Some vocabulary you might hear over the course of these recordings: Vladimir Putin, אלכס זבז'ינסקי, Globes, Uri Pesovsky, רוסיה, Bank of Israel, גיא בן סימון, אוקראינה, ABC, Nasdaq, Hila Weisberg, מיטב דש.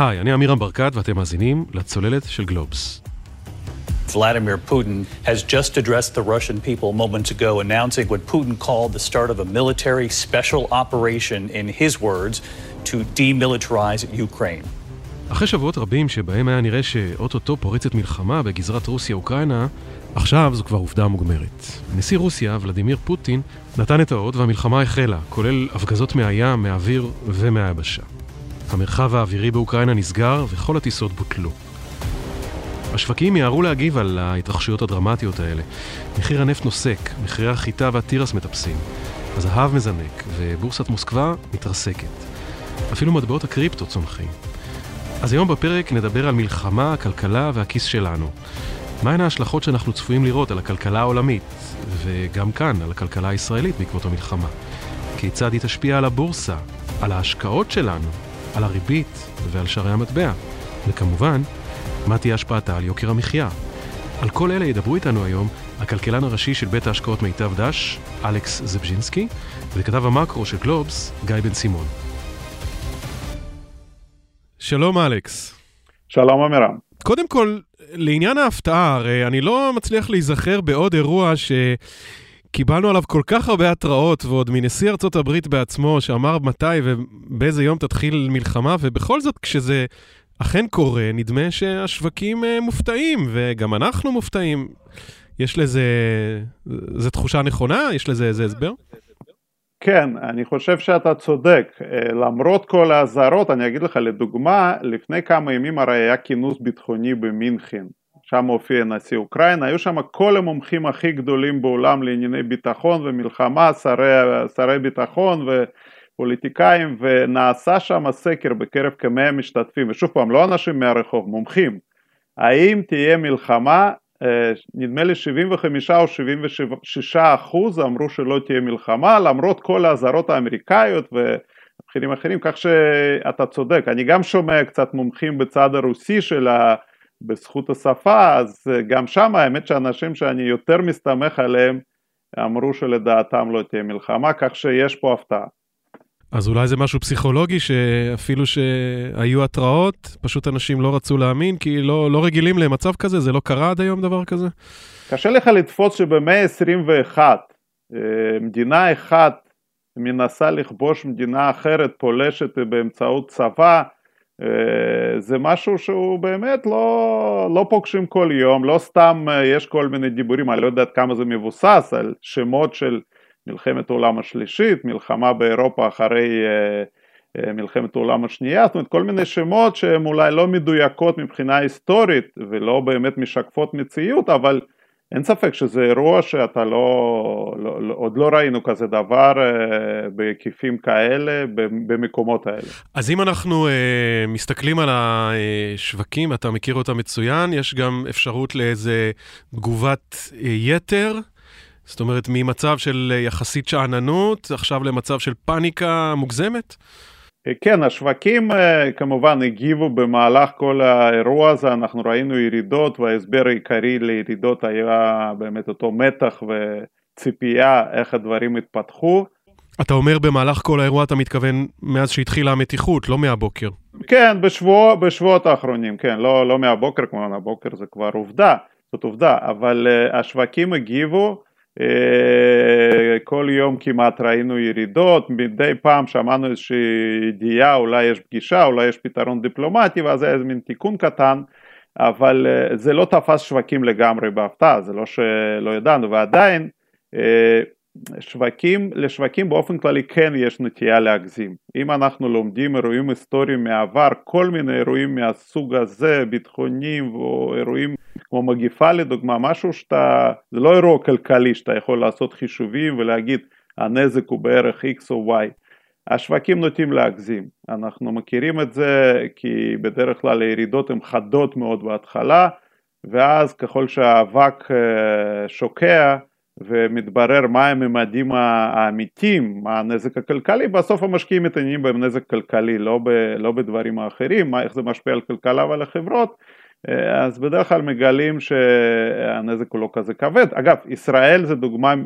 היי, אני עמירם ברקת ואתם מאזינים לצוללת של גלובס. Vladimir Putin has just addressed the Russian people moments ago, announcing what Putin called the start of a military special operation, in his words, to demilitarize Ukraine. אחרי שבועות רבים שבהם היה נראה שאוטוטו פורצת מלחמה בגזרת רוסיה-אוקראינה, עכשיו זו כבר עובדה מוגמרת. נשיא רוסיה, ולדימיר פוטין, נתן את האות והמלחמה החלה, כולל הפגזות מהים, מהאוויר ומהיבשה. המרחב האווירי באוקראינה נסגר וכל הטיסות בוטלו. השווקים יערו להגיב על ההתרחשויות הדרמטיות האלה. מחיר הנפט נוסק, מחירי החיטה והטירס מטפסים. הזהב מזנק, ובורסת מוסקבה מתרסקת. אפילו מטבעות הקריפטו צונחים. אז היום בפרק נדבר על מלחמה, הכלכלה והכיס שלנו. מהן ההשלכות שאנחנו צפויים לראות על הכלכלה העולמית, וגם כאן על הכלכלה הישראלית בעקבות המלחמה? כיצד היא תשפיע על הבורסה, על ההשקעות שלנו, על הריבית ועל שערי המטבע? וכמובן, מה תהיה השפעתה על יוקר המחיה? על כל אלה ידברו איתנו היום הכלכלן הראשי של בית ההשקעות מיטב דש, אלכס זבז'ינסקי, וכתב המקרו של גלובס, גיא בן סימון. שלום אלכס. שלום עמירם. קודם כל, לעניין ההפתעה, הרי אני לא מצליח להיזכר בעוד אירוע שקיבלנו עליו כל כך הרבה התראות, ועוד מנשיא ארצות הברית בעצמו שאמר מתי ובאיזה יום תתחיל מלחמה, ובכל זאת כשזה אכן קורה, נדמה שהשווקים מופתעים, וגם אנחנו מופתעים. יש לזה, זו תחושה נכונה? יש לזה איזה הסבר? כן, אני חושב שאתה צודק. למרות כל ההזהרות, אני אגיד לך לדוגמה, לפני כמה ימים הרי היה כינוס ביטחוני במינכן. שם הופיע נשיא אוקראינה, היו שם כל המומחים הכי גדולים בעולם לענייני ביטחון ומלחמה, שרי ביטחון ו... פוליטיקאים, ונעשה שם הסקר בקרב כ100 משתתפים, ושוב פעם, לא אנשים מהרחוב, מומחים. האם תהיה מלחמה? נדמה לי 75 או 76% אמרו שלא תהיה מלחמה, למרות כל ההזהרות האמריקאיות ובחינים אחרים, כך שאתה צודק. אני גם שומע קצת מומחים בצד הרוסי שלה, בזכות השפה, אז גם שם האמת שאנשים שאני יותר מסתמך עליהם, אמרו שלדעתם לא תהיה מלחמה, כך שיש פה הפתעה. אז אולי זה משהו פסיכולוגי שאפילו שהיו התראות, פשוט אנשים לא רצו להאמין, כי לא רגילים למצב כזה, זה לא קרה עד היום דבר כזה? קשה לך לתפוס שב-121 מדינה אחת מנסה לכבוש מדינה אחרת, פולשת באמצעות צבא, זה משהו שהוא באמת לא פוגשים כל יום, לא סתם יש כל מיני דיבורים, אני לא יודעת כמה זה מבוסס, על שמות של... מלחמת העולם השלישית, מלחמה באירופה אחרי מלחמת העולם השנייה, זאת אומרת כל מיני שמות שהן אולי לא מדויקות מבחינה היסטורית ולא באמת משקפות מציאות, אבל אין ספק שזה אירוע שאתה עוד לא ראינו כזה דבר בהיקפים כאלה, במקומות האלה. אז אם אנחנו מסתכלים על השווקים, אתה מכיר אותה מצוין, יש גם אפשרות לאיזה תגובת יתר, זאת אומרת, ממצב של יחסית שעננות, עכשיו למצב של פאניקה מוגזמת? כן, השווקים כמובן הגיבו במהלך כל האירוע הזה, אנחנו ראינו ירידות, וההסבר העיקרי לירידות היה באמת אותו מתח וציפייה, איך הדברים התפתחו. אתה אומר במהלך כל האירוע, אתה מתכוון מאז שהתחילה המתיחות, לא מהבוקר. כן, בשבועות האחרונים, כן, לא מהבוקר, כמובן הבוקר זה כבר עובדה, זאת עובדה, אבל השווקים הגיבו, כל יום כמעט ראינו ירידות, מדי פעם שמענו איזושהי ידיעה, אולי יש פגישה, אולי יש פתרון דיפלומטי, ואז היה איזה מין תיקון קטן, אבל זה לא תפס שווקים לגמרי בהפתעה, זה לא שלא ידענו, ועדיין לשווקים באופן כללי כן יש נטייה להגזים. אם אנחנו לומדים אירועים היסטוריים מהעבר, כל מיני אירועים מהסוג הזה, ביטחוניים או אירועים כמו מגיפה לדוגמה, משהו שאתה, זה לא אירוע כלכלי שאתה יכול לעשות חישובים ולהגיד הנזק הוא בערך X או Y. השווקים נוטים להגזים. אנחנו מכירים את זה כי בדרך כלל הירידות הן חדות מאוד בהתחלה, ואז ככל שהאבק שוקע, ומתברר מה הממדים האמיתיים, מה הנזק הכלכלי, בסוף המשקיעים מתעניינים בהם נזק כלכלי, לא בדברים האחרים, איך זה משפיע על כלכלה ועל החברות, אז בדרך כלל מגלים שהנזק הוא לא כזה כבד. אגב, ישראל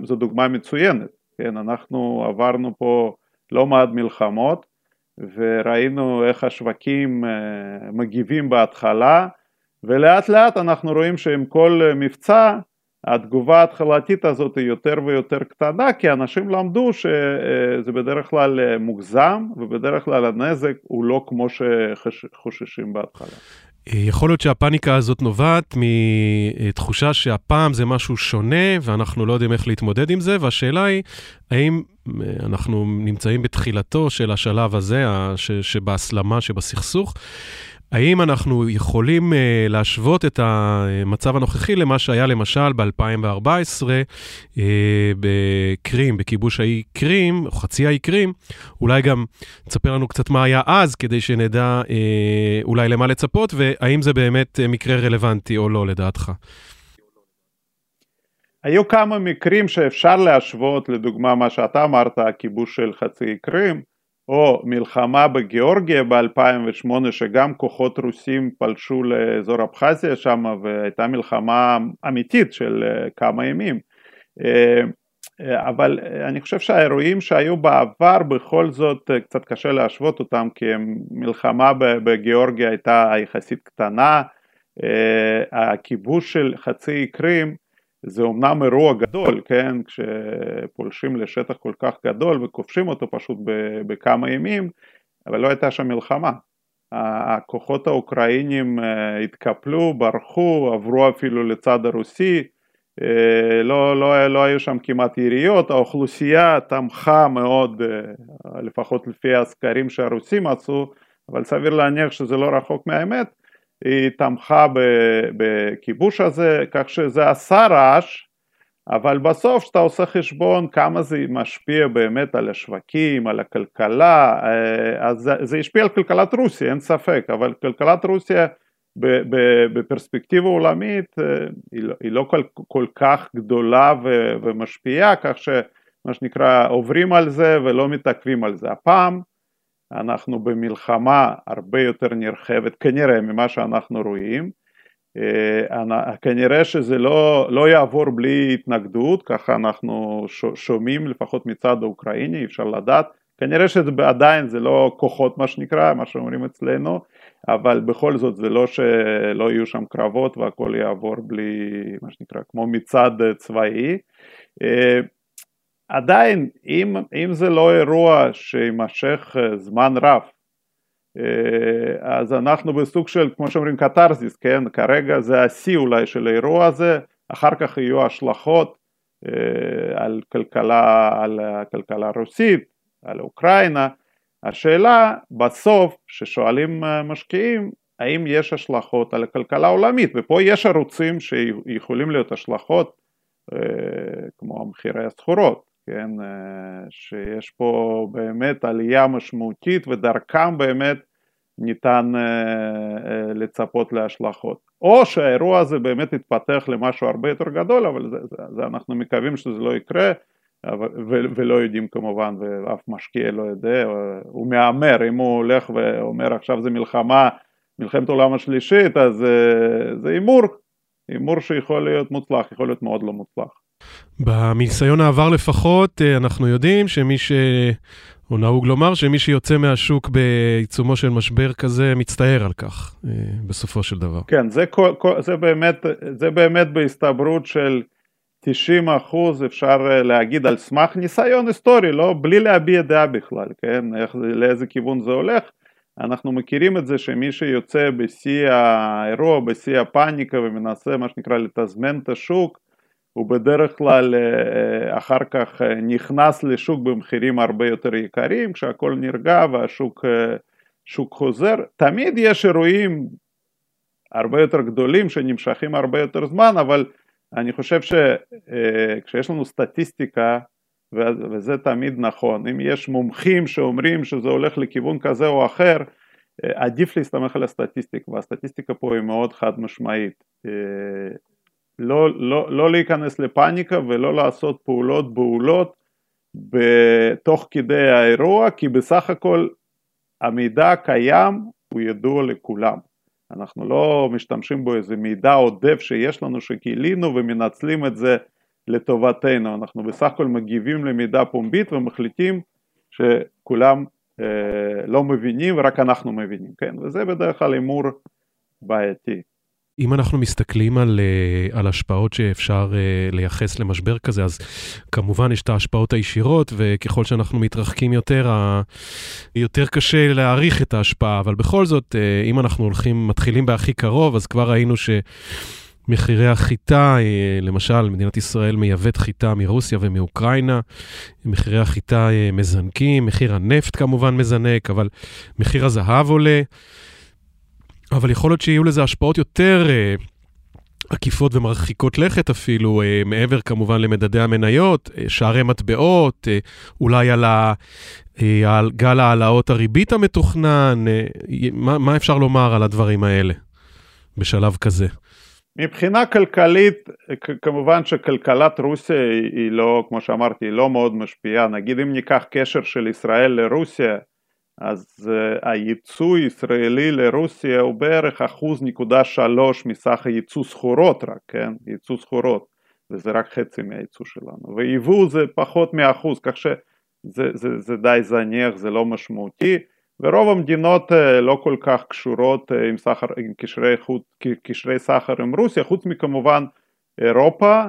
זו דוגמה מצוינת, כן, אנחנו עברנו פה לא מעט מלחמות, וראינו איך השווקים מגיבים בהתחלה, ולאט לאט אנחנו רואים שעם כל מבצע התגובה ההתחלתית הזאת היא יותר ויותר קטנה, כי אנשים למדו שזה בדרך כלל מוגזם, ובדרך כלל הנזק הוא לא כמו שחוששים בהתחלה. יכול להיות שהפאניקה הזאת נובעת מתחושה שהפעם זה משהו שונה, ואנחנו לא יודעים איך להתמודד עם זה, והשאלה היא, האם אנחנו נמצאים בתחילתו של השלב הזה, שבהסלמה, שבסכסוך, האם אנחנו יכולים להשוות את המצב הנוכחי למה שהיה למשל ב-2014 בקרים, בכיבוש האי קרים, או חצי האי קרים, אולי גם תספר לנו קצת מה היה אז, כדי שנדע אולי למה לצפות, והאם זה באמת מקרה רלוונטי או לא לדעתך? היו כמה מקרים שאפשר להשוות, לדוגמה מה שאתה אמרת, הכיבוש של חצי קרים, או מלחמה בגיאורגיה ב-2008, שגם כוחות רוסים פלשו לאזור אבחזיה שם, והייתה מלחמה אמיתית של כמה ימים. אבל אני חושב שהאירועים שהיו בעבר, בכל זאת קצת קשה להשוות אותם, כי מלחמה בגיאורגיה הייתה יחסית קטנה, הכיבוש של חצי קרים, זה אומנם אירוע גדול, כן, כשפולשים לשטח כל כך גדול וכובשים אותו פשוט בכמה ימים, אבל לא הייתה שם מלחמה. הכוחות האוקראינים התקפלו, ברחו, עברו אפילו לצד הרוסי, לא היו שם כמעט יריות, האוכלוסייה תמכה מאוד, לפחות לפי הסקרים שהרוסים עשו, אבל סביר להניח שזה לא רחוק מהאמת, היא תמכה בכיבוש הזה, כך שזה עשה רעש, אבל בסוף שאתה עושה חשבון כמה זה משפיע באמת על השווקים, על הכלכלה, אז זה השפיע על כלכלת רוסיה, אין ספק, אבל כלכלת רוסיה בפרספקטיבה עולמית היא לא כל כך גדולה ומשפיעה, כך שמה שנקרא עוברים על זה ולא מתעכבים על זה. הפעם אנחנו במלחמה הרבה יותר נרחבת, כנראה ממה שאנחנו רואים, כנראה שזה לא יעבור בלי התנגדות, ככה אנחנו שומעים לפחות מצד האוקראיני, אפשר לדעת, כנראה שעדיין זה לא כוחות מה שנקרא, מה שאומרים אצלנו, אבל בכל זאת זה לא שלא יהיו שם קרבות והכל יעבור בלי מה שנקרא, כמו מצד צבאי, עדיין, אם זה לא אירוע שימשך זמן רב, אז אנחנו בסוג של, כמו שאומרים, קטרזיס, כן? כרגע זה השיא אולי של האירוע הזה, אחר כך יהיו השלכות על הכלכלה הרוסית, על אוקראינה. השאלה בסוף ששואלים משקיעים, האם יש השלכות על הכלכלה העולמית, ופה יש ערוצים שיכולים להיות השלכות, כמו מחירי הסחורות, כן, שיש פה באמת עלייה משמעותית ודרכם באמת ניתן לצפות להשלכות. או שהאירוע הזה באמת יתפתח למשהו הרבה יותר גדול, אבל זה אנחנו מקווים שזה לא יקרה, ולא יודעים כמובן, ואף משקיע לא יודע, הוא מאמר, אם הוא הולך ואומר עכשיו זה מלחמת העולם השלישית, אז זה הימור. הימור שיכול להיות מוצלח, יכול להיות מאוד לא מוצלח. בניסיון העבר לפחות, אנחנו יודעים שמי או נהוג לומר, שמי שיוצא מהשוק בעיצומו של משבר כזה, מצטער על כך, בסופו של דבר. כן, זה באמת בהסתברות של 90% אפשר להגיד על סמך ניסיון היסטורי, לא? בלי להביע דעה בכלל, כן? לאיזה כיוון זה הולך. אנחנו מכירים את זה שמי שיוצא בשיא האירוע, בשיא הפאניקה ומנסה מה שנקרא לתזמן את השוק, הוא בדרך כלל אחר כך נכנס לשוק במחירים הרבה יותר יקרים, כשהכל נרגע והשוק חוזר. תמיד יש אירועים הרבה יותר גדולים שנמשכים הרבה יותר זמן, אבל אני חושב שכשיש לנו סטטיסטיקה, וזה תמיד נכון, אם יש מומחים שאומרים שזה הולך לכיוון כזה או אחר, עדיף להסתמך על הסטטיסטיקה, והסטטיסטיקה פה היא מאוד חד משמעית. לא להיכנס לפאניקה ולא לעשות פעולות בעולות בתוך כדי האירוע, כי בסך הכל המידע קיים הוא ידוע לכולם. אנחנו לא משתמשים בו איזה מידע עודף שיש לנו שגילינו ומנצלים את זה לטובתנו, אנחנו בסך הכל מגיבים למידע פומבית ומחליטים שכולם לא מבינים, רק אנחנו מבינים, כן? וזה בדרך כלל הימור בעייתי. אם אנחנו מסתכלים על השפעות שאפשר לייחס למשבר כזה, אז כמובן יש את ההשפעות הישירות, וככל שאנחנו מתרחקים יותר, יותר קשה להעריך את ההשפעה, אבל בכל זאת, אם אנחנו מתחילים בהכי קרוב, אז כבר ראינו שמחירי החיטה, למשל, מדינת ישראל מייבאת חיטה מרוסיה ומאוקראינה, מחירי החיטה מזנקים, מחיר הנפט כמובן מזנק, אבל מחיר הזהב עולה, אבל יכול להיות שיהיו לזה השפעות יותר עקיפות ומרחיקות לכת אפילו, מעבר כמובן למדדי המניות, שערי מטבעות, אולי על גל העלאות הריבית המתוכנן, מה אפשר לומר על הדברים האלה בשלב כזה? מבחינה כלכלית, כמובן שכלכלת רוסיה היא לא, כמו שאמרתי, היא לא מאוד משפיעה, נגיד אם ניקח קשר של ישראל לרוסיה, אז הייצוא ישראלי לרוסיה הוא בערך 1.3% מסך הייצוא סחורות רק, כן? ייצוא סחורות, וזה רק חצי מהייצוא שלנו. והייבוא זה פחות מ1%, כך שזה די זניח, זה לא משמעותי, ורוב המדינות לא כל כך קשורות עם סחר, עם קשרי סחר עם רוסיה, חוץ מכמובן אירופה,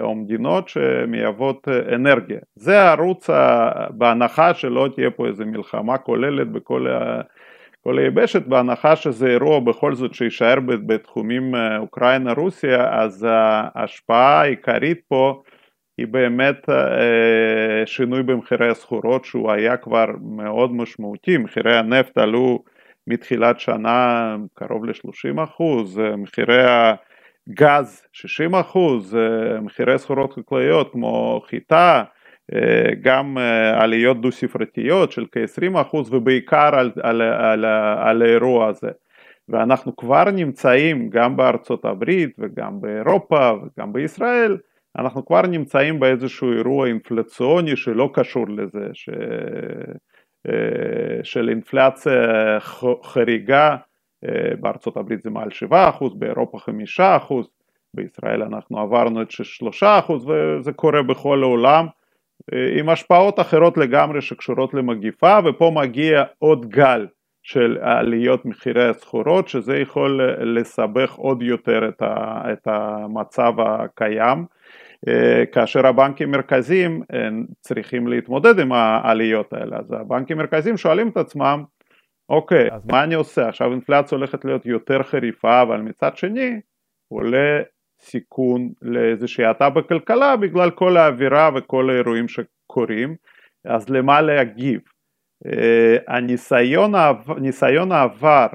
או מדינות שמייבות אנרגיה. זה הערוץ בהנחה שלא תהיה פה איזו מלחמה כוללת בכל היבשת, בהנחה שזה אירוע בכל זאת שישאר בתחומים אוקראינה-רוסיה, אז ההשפעה העיקרית פה היא באמת שינוי במחירי הסחורות, שהוא היה כבר מאוד משמעותי, מחירי הנפט עלו מתחילת שנה קרוב ל-30%, מחירי גז 60%, מחירי סחורות חקלאיות כמו חיטה, גם עליות דו ספרתיות של כ-20%, ובעיקר על האירוע הזה. ואנחנו כבר נמצאים גם בארצות הברית וגם באירופה וגם בישראל, אנחנו כבר נמצאים באיזשהו אירוע אינפלציוני שלא קשור לזה, של אינפלציה חריגה, בארצות הברית זה מעל 7%, באירופה 5%, בישראל אנחנו עברנו את 3%, וזה קורה בכל העולם, עם השפעות אחרות לגמרי שקשורות למגיפה, ופה מגיע עוד גל של עליות מחירי הסחורות, שזה יכול לסבך עוד יותר את המצב הקיים, כאשר הבנקים מרכזיים צריכים להתמודד עם העליות האלה, אז הבנקים מרכזיים שואלים את עצמם, אוקיי, אז מה אני עושה? עכשיו אינפלציה הולכת להיות יותר חריפה, אבל מצד שני, עולה סיכון לאיזושהי האטה בכלכלה, בגלל כל האווירה וכל האירועים שקורים, אז למה להגיב? הניסיון העבר,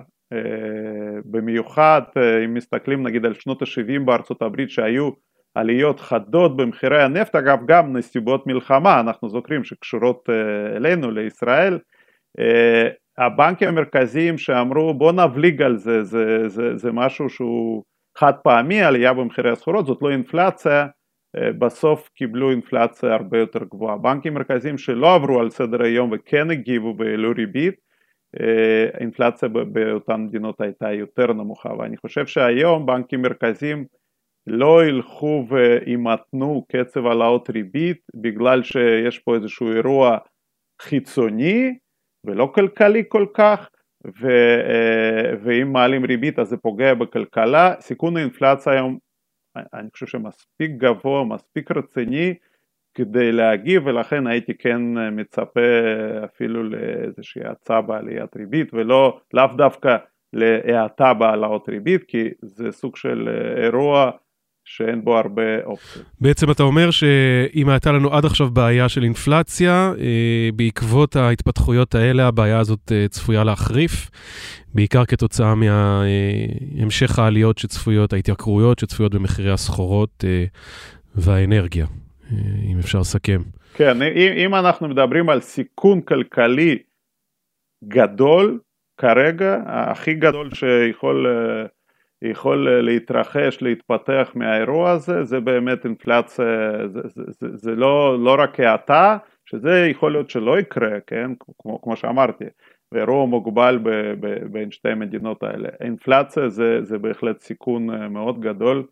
במיוחד, אם מסתכלים נגיד על שנות ה-70 בארצות הברית, שהיו עליות חדות במחירי הנפט, אגב גם נסיבות מלחמה, אנחנו זוכרים שקשורות אלינו, לישראל, הבנקים המרכזיים שאמרו בוא נבליג על זה, זה, זה, זה משהו שהוא חד פעמי, עלייה במחירי הסחורות, זאת לא אינפלציה, בסוף קיבלו אינפלציה הרבה יותר גבוהה. הבנקים המרכזיים שלא עברו על סדר היום וכן הגיבו בעלו ריבית, אינפלציה באותן מדינות הייתה יותר נמוכה, ואני חושב שהיום בנקים מרכזיים לא ילכו וימתנו קצב עלאות ריבית, בגלל שיש פה איזשהו אירוע חיצוני, ולא כלכלי כל כך, ואם מעלים ריבית אז זה פוגע בכלכלה, סיכון האינפלציה היום, אני חושב שמספיק גבוה, מספיק רציני, כדי להגיב, ולכן הייתי כן מצפה אפילו לאיזושהי הצעה בעליית ריבית, ולא דווקא להאטה בעלאות ריבית, כי זה סוג של אירוע, שאין בו הרבה אופציות. בעצם אתה אומר שאם הייתה לנו עד עכשיו בעיה של אינפלציה, בעקבות ההתפתחויות האלה, הבעיה הזאת צפויה להחריף, בעיקר כתוצאה מהמשך העליות שצפויות, ההתייקרויות שצפויות במחירי הסחורות והאנרגיה, אם אפשר לסכם. כן, אם אנחנו מדברים על סיכון כלכלי גדול, כרגע, הכי גדול שיכול להתרחש, להתפתח מהאירוע הזה, זה באמת אינפלציה, זה לא רק האטה, שזה יכול להיות שלא יקרה, כן? כמו שאמרתי, ואירוע מוגבל בין שתי המדינות האלה. אינפלציה זה בהחלט סיכון מאוד גדול,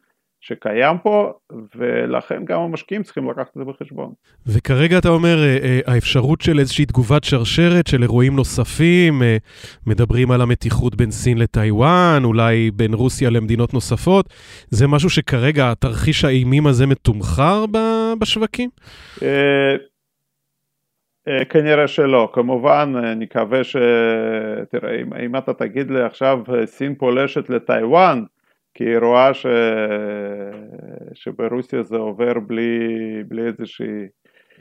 שקיים פה, ולכן גם המשקיעים צריכים לקחת את זה בחשבון. וכרגע אתה אומר, האפשרות של איזושהי תגובת שרשרת, של אירועים נוספים, מדברים על המתיחות בין סין לטיוואן, אולי בין רוסיה למדינות נוספות, זה משהו שכרגע התרחיש האימים הזה מתומחר בשווקים? כנראה שלא, כמובן, נקווה תראה, אם אתה תגיד לי עכשיו, סין פולשת לטיוואן, כי היא רואה שברוסיה זה עובר בלי איזושהי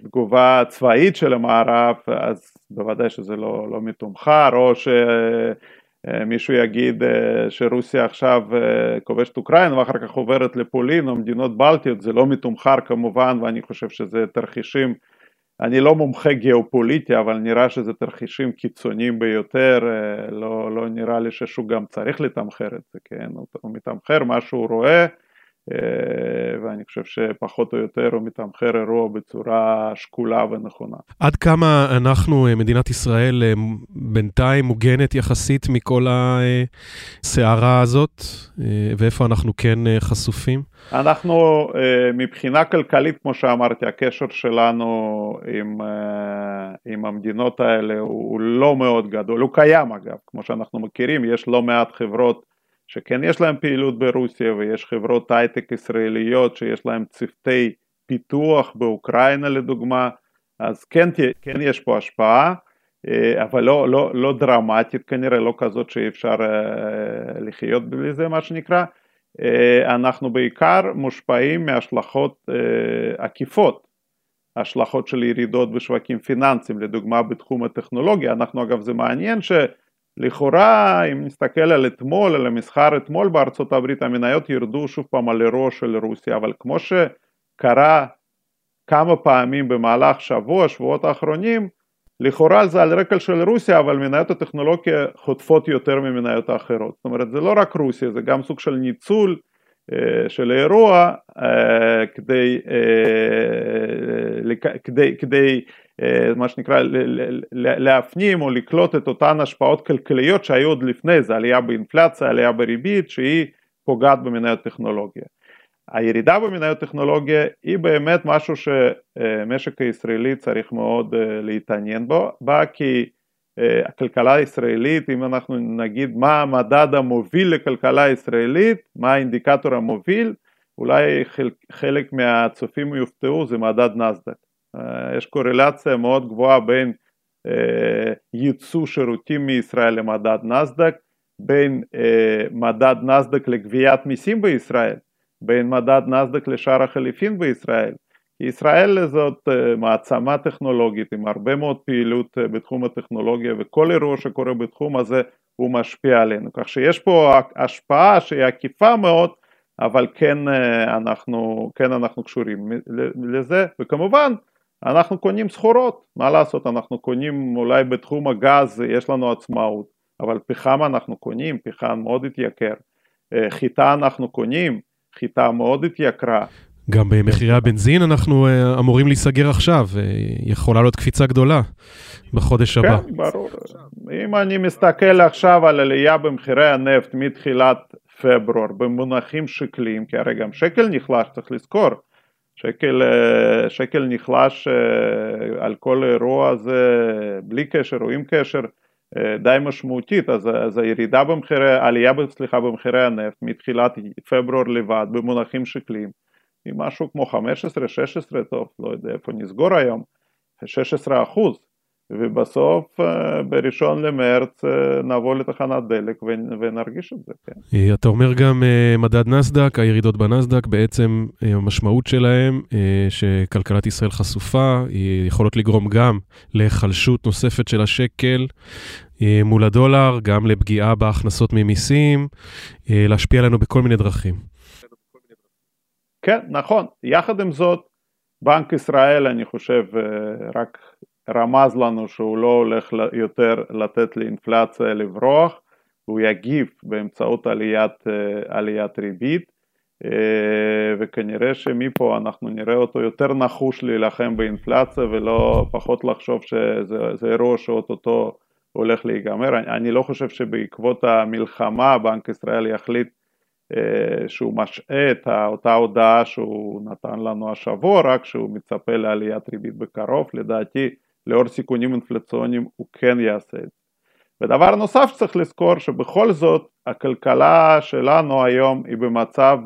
תגובה צבאית של המערב, אז בוודאי שזה לא מתומחר, או שמישהו יגיד שרוסיה עכשיו כובשת אוקראינה, ואחר כך עוברת לפולין או מדינות בלטיות, זה לא מתומחר כמובן, ואני חושב שזה תרחישים, אני לא מומחה גיאופוליטי, אבל נראה שזה תרחישים קיצוניים ביותר, לא נראה לי ששוק גם צריך לתמחר את זה, כן? הוא מתמחר מה שהוא רואה, ואני חושב שפחות או יותר הוא מתמחר אירוע בצורה שקולה ונכונה. עד כמה אנחנו, מדינת ישראל, בינתיים מוגנת יחסית מכל הסערה הזאת, ואיפה אנחנו כן חשופים? אנחנו מבחינה כלכלית, כמו שאמרתי, הקשר שלנו עם המדינות האלה הוא לא מאוד גדול, הוא קיים אגב, כמו שאנחנו מכירים, יש לא מעט חברות, שכן יש להם פעילות ברוסיה, ויש חברות הייטק ישראליות שיש להם צוותי פיתוח באוקראינה לדוגמה, אז כן יש פה השפעה, אבל לא דרמטית כנראה, לא כזאת שאפשר לחיות בלי זה מה שנקרא, אנחנו בעיקר מושפעים מהשלכות עקיפות, השלכות של ירידות בשווקים פיננסיים, לדוגמה בתחום הטכנולוגיה, אנחנו אגב זה מעניין ש... לכאורה, אם נסתכל על אתמול, על המסחר אתמול בארצות הברית, המניות ירדו שוב פעם על אירוע של רוסיה, אבל כמו שקרה כמה פעמים במהלך שבועות האחרונים, לכאורה זה על רקע של רוסיה, אבל מניות הטכנולוגיה חוטפות יותר ממניות האחרות. זאת אומרת, זה לא רק רוסיה, זה גם סוג של ניצול של האירוע כדי מה שנקרא להפנים או לקלוט את אותן השפעות כלכליות שהיו עוד לפני זה, עלייה באינפלציה, עלייה בריבית שהיא פוגעת במניות טכנולוגיה. הירידה במניות טכנולוגיה היא באמת משהו שמשק הישראלי צריך מאוד להתעניין בו, כי הכלכלה הישראלית, אם אנחנו נגיד מה המדד המוביל לכלכלה הישראלית, מה האינדיקטור המוביל, אולי חלק מהצופים יופתעו, זה מדד נסדק. יש קורלציה מאוד גבוהה בין ייצוא שירותים מישראל למדד נסדק, בין מדד נסדק לגביית מיסים בישראל, בין מדד נסדק לשער החליפין בישראל. ישראל זאת מעצמה טכנולוגית עם הרבה מאוד פעילות בתחום הטכנולוגיה, וכל אירוע שקורה בתחום הזה הוא משפיע עלינו, כך שיש פה השפעה שהיא עקיפה מאוד, אבל כן אנחנו קשורים לזה, וכמובן אנחנו קונים סחורות, מה לעשות, אנחנו קונים אולי בתחום הגז יש לנו עצמאות, אבל פחם אנחנו קונים, פחם מאוד התייקר, חיטה אנחנו קונים, חיטה מאוד התייקרה, גם במחירי הבנזין אנחנו אמורים להיסגר עכשיו, יכולה להיות קפיצה גדולה בחודש הבא. כן, ברור. אם אני מסתכל עכשיו על עלייה במחירי הנפט מתחילת פברואר, במונחים שקליים, כי הרי גם שקל נחלש, צריך לזכור, שקל נחלש על כל אירוע הזה, בלי קשר או עם קשר, די משמעותית, אז הירידה במחירי, העלייה במחירי הנפט מתחילת פברואר לבד, במונחים שקליים, היא משהו כמו 15-16, טוב, לא יודע איפה נסגור היום, 16%, ובסוף בראשון למרץ נבוא לתחנת דלק ונרגיש את זה. כן. אתה אומר גם מדד נסדק, הירידות בנסדק, בעצם המשמעות שלהם שכלכלת ישראל חשופה, היא יכולות לגרום גם לחלשות נוספת של השקל, מול הדולר, גם לפגיעה בהכנסות ממיסים, להשפיע לנו בכל מיני דרכים. כן, נכון. יחד עם זאת, בנק ישראל, אני חושב, רק רמז לנו שהוא לא הולך יותר לתת לאינפלציה לברוח, הוא יגיב באמצעות עליית ריבית, וכנראה שמפה אנחנו נראה אותו יותר נחוש להילחם באינפלציה, ולא פחות לחשוב שזה אירוע שאו-טו-טו הולך להיגמר. אני לא חושב שבעקבות המלחמה, בנק ישראל יחליט שהוא משעה את אותה הודעה שהוא נתן לנו השבוע, רק שהוא מצפה לעליית ריבית בקרוב. לדעתי, לאור סיכונים אינפלציוניים הוא כן יעשה את זה. ודבר נוסף צריך לזכור שבכל זאת הכלכלה שלנו היום היא במצב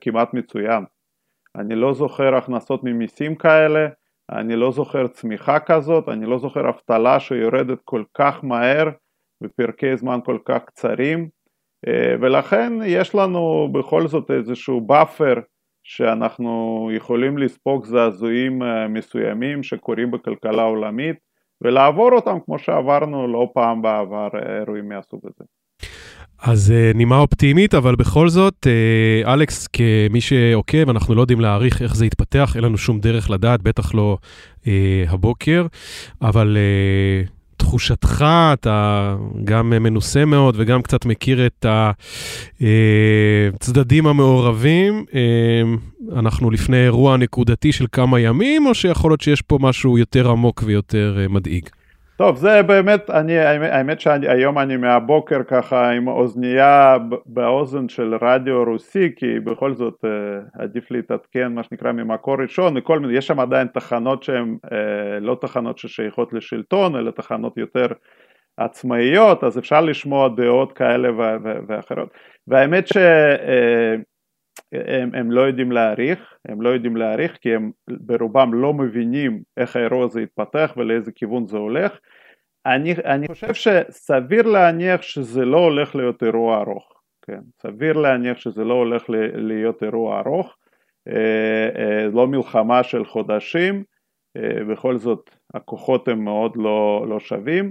כמעט מצוין. אני לא זוכר הכנסות ממיסים כאלה, אני לא זוכר צמיחה כזאת, אני לא זוכר אבטלה שיורדת כל כך מהר בפרקי זמן כל כך קצרים, ולכן יש לנו בכל זאת איזשהו באפר שאנחנו יכולים לספוג זעזועים מסוימים שקורים בכלכלה העולמית, ולעבור אותם כמו שעברנו לא פעם בעבר אירועים מהסוג הזה. אז נימה אופטימית, אבל בכל זאת, אלכס, כמי שעוקב, אנחנו לא יודעים להעריך איך זה יתפתח, אין לנו שום דרך לדעת, בטח לא הבוקר, אבל תחושתך, אתה גם מנוסה מאוד וגם קצת מכיר את הצדדים המעורבים, אנחנו לפני אירוע נקודתי של כמה ימים, או שיכול להיות שיש פה משהו יותר עמוק ויותר מדאיג? טוב, זה באמת, האמת שהיום אני מהבוקר ככה עם אוזנייה באוזן של רדיו רוסי, כי בכל זאת עדיף להתעדכן מה שנקרא ממקור ראשון, וכל מיני, יש שם עדיין תחנות שהן לא תחנות ששייכות לשלטון, אלא תחנות יותר עצמאיות, אז אפשר לשמוע דעות כאלה ואחרות. והאמת שהם לא יודעים להעריך, הם לא יודעים להעריך, כי הם ברובם לא מבינים איך האירוע הזה יתפתח ולאיזה כיוון זה הולך. אני חושב שסביר להניח שזה לא הולך להיות אירוע ארוך. כן, סביר להניח שזה לא הולך להיות אירוע ארוך, לא מלחמה של חודשים, בכל זאת הכוחות הם מאוד לא שווים,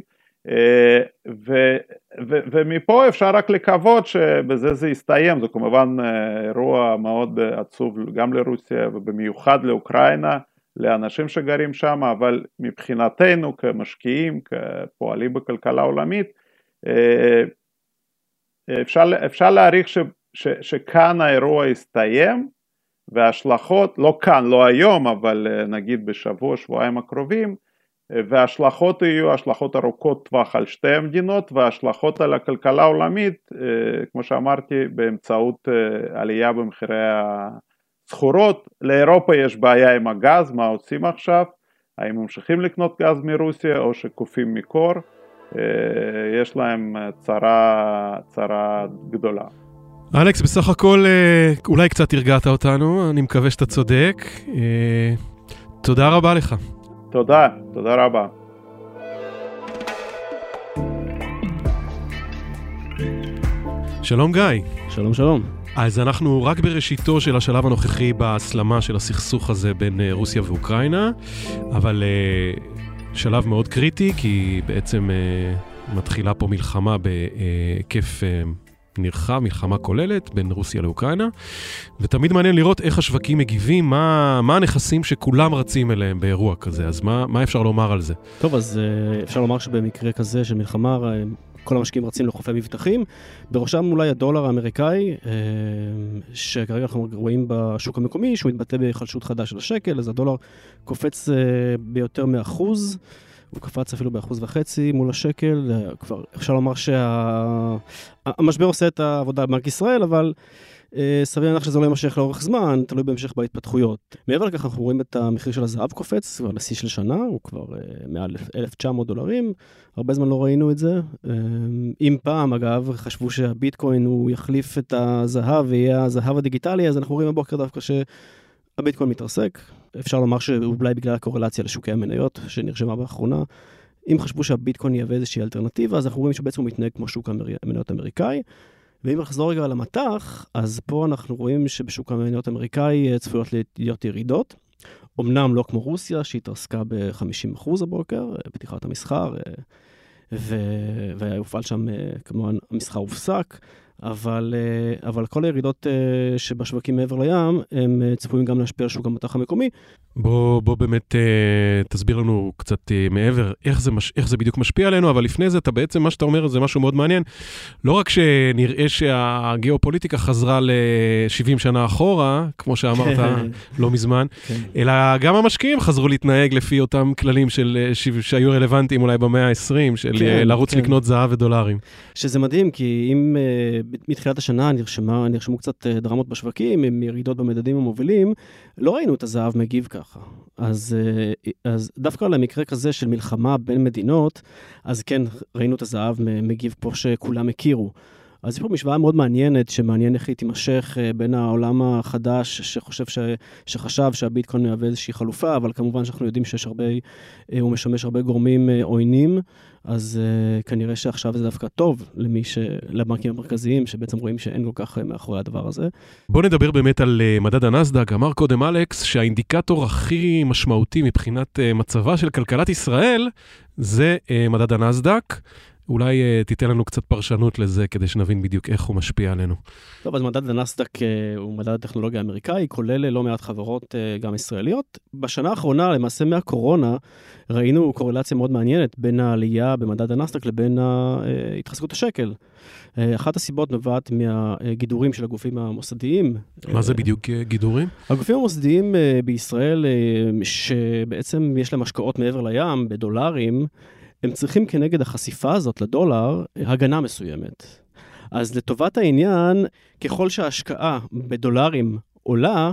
ומפה אפשר רק לקוות שבזה זה יסתיים. זה כמובן אירוע מאוד עצוב גם לרוסיה ובמיוחד לאוקראינה, לאנשים שגרים שם, אבל מבחינתנו כמשקיעים, כפועלים בכלכלה עולמית, אפשר להעריך שכאן האירוע יסתיים, וההשלכות, לא כאן, לא היום, אבל נגיד בשבוע, שבועיים הקרובים, וההשלכות יהיו השלכות ארוכות טווח על שתי המדינות, וההשלכות על הכלכלה העולמית, כמו שאמרתי, באמצעות עלייה במחירי הסחורות. לאירופה יש בעיה עם הגז, מה עושים עכשיו? האם ממשיכים לקנות גז מרוסיה או שקופים מקור? יש להם צרה גדולה. אלכס, בסך הכל אולי קצת הרגעת אותנו, אני מקווה שאתה צודק. תודה רבה לך. תודה רבה. שלום גיא. שלום. אז אנחנו רק בראשיתו של השלב הנוכחי בהסלמה של הסכסוך הזה בין רוסיה ואוקראינה, אבל שלב מאוד קריטי, כי בעצם מתחילה פה מלחמה בהיקף נרחב, מלחמה כוללת בין רוסיה לאוקראינה, ותמיד מעניין לראות איך השווקים מגיבים, מה הנכסים שכולם רצים אליהם באירוע כזה, אז מה אפשר לומר על זה? טוב, אז אפשר לומר שבמקרה כזה של מלחמה, כל המשקיעים רצים לחופי מבטחים, בראשם אולי הדולר האמריקאי, שכרגע אנחנו רואים בשוק המקומי, שהוא מתבטא בחלשות חדש של השקל, אז הדולר קופץ ביותר 100%, הוא קפץ אפילו 1.5% מול השקל, כבר אפשר לומר שהמשבר עושה את העבודה בבנק ישראל, אבל סביר להניח שזה לא יימשך לאורך זמן, תלוי בהמשך בהתפתחויות. מעבר לכך אנחנו רואים את המחיר של הזהב קופץ, כבר לשיא של שנה, הוא כבר מעל $1,900, הרבה זמן לא ראינו את זה. אם פעם אגב חשבו שהביטקוין הוא יחליף את הזהב ויהיה הזהב הדיגיטלי, אז אנחנו רואים הבוקר דווקא שהביטקוין מתרסק. אפשר לומר שאולי בגלל הקורלציה לשוקי המניות שנרשמה באחרונה, אם חשבו שהביטקוין יהווה איזושהי אלטרנטיבה, אז אנחנו רואים שבעצם הוא מתנהג כמו שוק המניות האמריקאי, ואם נחזור רגע למתח, אז פה אנחנו רואים שבשוק המניות האמריקאי צפויות להיות ירידות, אמנם לא כמו רוסיה, שהתרסקה ב-50% הבוקר, פתיחת המסחר, והופעל שם כמובן המסחר הופסק, אבל כל הירידות שבשווקים מעבר לים, הם צפויים גם להשפיע על שוק המתח המקומי. בוא באמת תסביר לנו קצת מעבר, איך זה בדיוק משפיע עלינו, אבל לפני זה, אתה בעצם, מה שאתה אומר, זה משהו מאוד מעניין. לא רק שנראה שהגיאופוליטיקה חזרה ל-70 שנה אחורה, כמו שאמרת, לא מזמן, אלא גם המשקיעים חזרו להתנהג לפי אותם כללים שהיו רלוונטיים אולי במאה ה-20, של לרוץ לקנות זהב ודולרים. שזה מדהים, כי אם מתחילת השנה נרשמו קצת דרמות בשווקים, עם ירידות במדדים המובילים, לא ראינו את הזהב מגיב ככה. אז דווקא למקרה כזה של מלחמה בין מדינות, אז כן, ראינו את הזהב מגיב פה שכולם הכירו. אז יש פה משוואה מאוד מעניינת, שמעניין איך היא תימשך בין העולם החדש שחשב שהביטקוין מהווה איזושהי חלופה, אבל כמובן שאנחנו יודעים שיש הרבה, הוא משמש הרבה גורמים עוינים, אז כנראה שעכשיו זה דווקא טוב לבנקים המרכזיים, שבעצם רואים שאין כל כך מאחורי הדבר הזה. בוא נדבר באמת על מדד הנסדק. אמר קודם אלכס שהאינדיקטור הכי משמעותי מבחינת מצבה של כלכלת ישראל זה מדד הנסדק. אולי תיתן לנו קצת פרשנות לזה, כדי שנבין בדיוק איך הוא משפיע עלינו. טוב, אז מדד הנסדק הוא מדד הטכנולוגיה האמריקאי, כולל לא מעט חברות גם ישראליות. בשנה האחרונה, למעשה מהקורונה, ראינו קורלציה מאוד מעניינת בין העלייה במדד הנסדק לבין התחזקות השקל. אחת הסיבות נובעת מהגידורים של הגופים המוסדיים. מה זה בדיוק גידורים? הגופים המוסדיים בישראל, שבעצם יש להם השקעות מעבר לים, בדולרים, הם צריכים כנגד החשיפה הזאת לדולר הגנה מסוימת. אז לטובת העניין, ככל שההשקעה בדולרים עולה,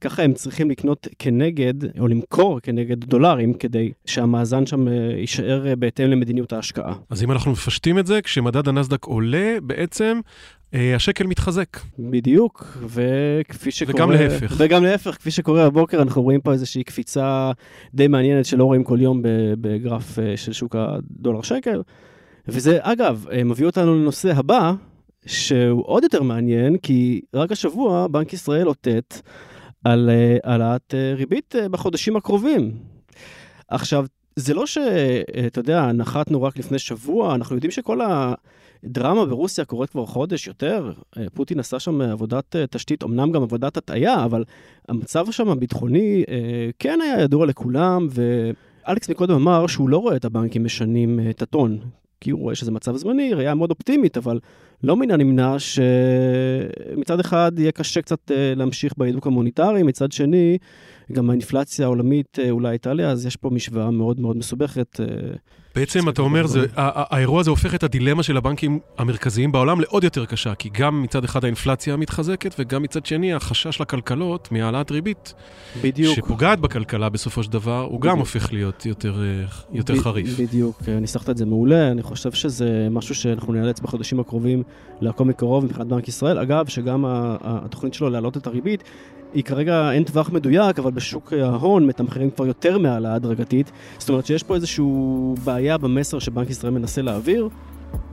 ככה הם צריכים לקנות כנגד, או למכור כנגד דולרים, כדי שהמאזן שם יישאר בהתאם למדיניות ההשקעה. אז אם אנחנו מפשטים את זה, כשמדד הנסדק עולה, בעצם השקל מתחזק. בדיוק, וגם להפך, כפי שקורה הבוקר, אנחנו רואים פה איזושהי קפיצה די מעניינת שלא רואים כל יום בגרף של שוק הדולר שקל. וזה, אגב, מביא אותנו לנושא הבא, שהוא עוד יותר מעניין, כי רק השבוע בנק ישראל אותת על העלאת ריבית בחודשים הקרובים. עכשיו, זה לא שאתה יודע, נחתנו רק לפני שבוע, אנחנו יודעים שכל הדרמה ברוסיה קורית כבר חודש יותר, פוטין עשה שם עבודת תשתית, אמנם גם עבודת הטעיה, אבל המצב שם הביטחוני כן היה ידוע לכולם, ואלכס מקודם אמר שהוא לא רואה את הבנקים משנים את הטון, כי הוא רואה שזה מצב זמני, ראייה מאוד אופטימית, אבל לא מן הנמנע שמצד אחד יהיה קשה קצת להמשיך בהידוק המוניטרי, מצד שני, גם האינפלציה העולמית אולי איטליה, אז יש פה משוואה מאוד מאוד מסובכת. בעצם אתה אומר, האירוע הזה הופך את הדילמה של הבנקים המרכזיים בעולם לעוד יותר קשה, כי גם מצד אחד האינפלציה מתחזקת, וגם מצד שני החשש לכלכלות מהעלאת ריבית, שפוגעת בכלכלה בסופו של דבר, הוא גם הופך להיות יותר חריף. בדיוק, ניסחת את זה מעולה, אני חושב שזה משהו שאנחנו נאלץ בחודשים הקרובים לעקוב מקרוב מבחינת בנק ישראל, אגב, שגם התוכנית שלו להעלות את הריבית, היא כרגע אין טווח מדויק, אבל בשוק ההון מתמחרים כבר יותר מעלה הדרגתית, זאת אומרת שיש פה איזשהו בעיה במסר שבנק ישראל מנסה להעביר,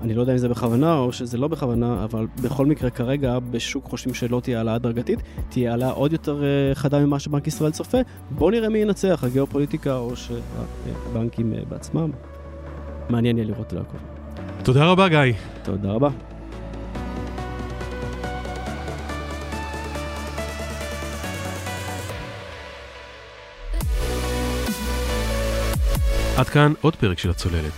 אני לא יודע אם זה בכוונה או שזה לא בכוונה, אבל בכל מקרה כרגע בשוק חושבים שלא תהיה העלאה דרגתית, תהיה העלאה עוד יותר חדה ממה שבנק ישראל צופה, בואו נראה מי ינצח, הגיאופוליטיקה או שהבנקים בעצמם, מעניין יהיה לראות לעקוב. תודה רבה גיא. תודה רבה. עד כאן עוד פרק של הצוללת.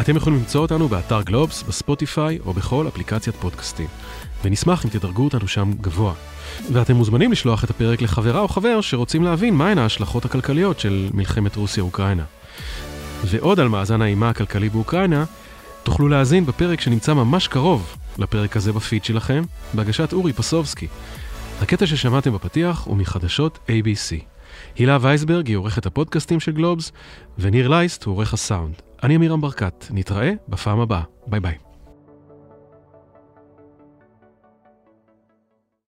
אתם יכולים למצוא אותנו באתר גלובס, בספוטיפיי או בכל אפליקציית פודקאסטים. ונשמח אם תדרגו אותנו שם גבוה. ואתם מוזמנים לשלוח את הפרק לחברה או חבר שרוצים להבין מהן ההשלכות הכלכליות של מלחמת רוסיה-אוקראינה. ועוד על מאזן האימה הכלכלי באוקראינה, תוכלו להאזין בפרק שנמצא ממש קרוב לפרק הזה בפיד שלכם, בהגשת אורי פסובסקי. הקטע ששמעתם בפתיח הוא מחדשות ABC. הילה וייסברג היא עורכת הפודקאסטים של גלובס, וניר לייסט הוא עורך הסאונד. אני עמירם ברקת, נתראה בפעם הבאה. ביי ביי.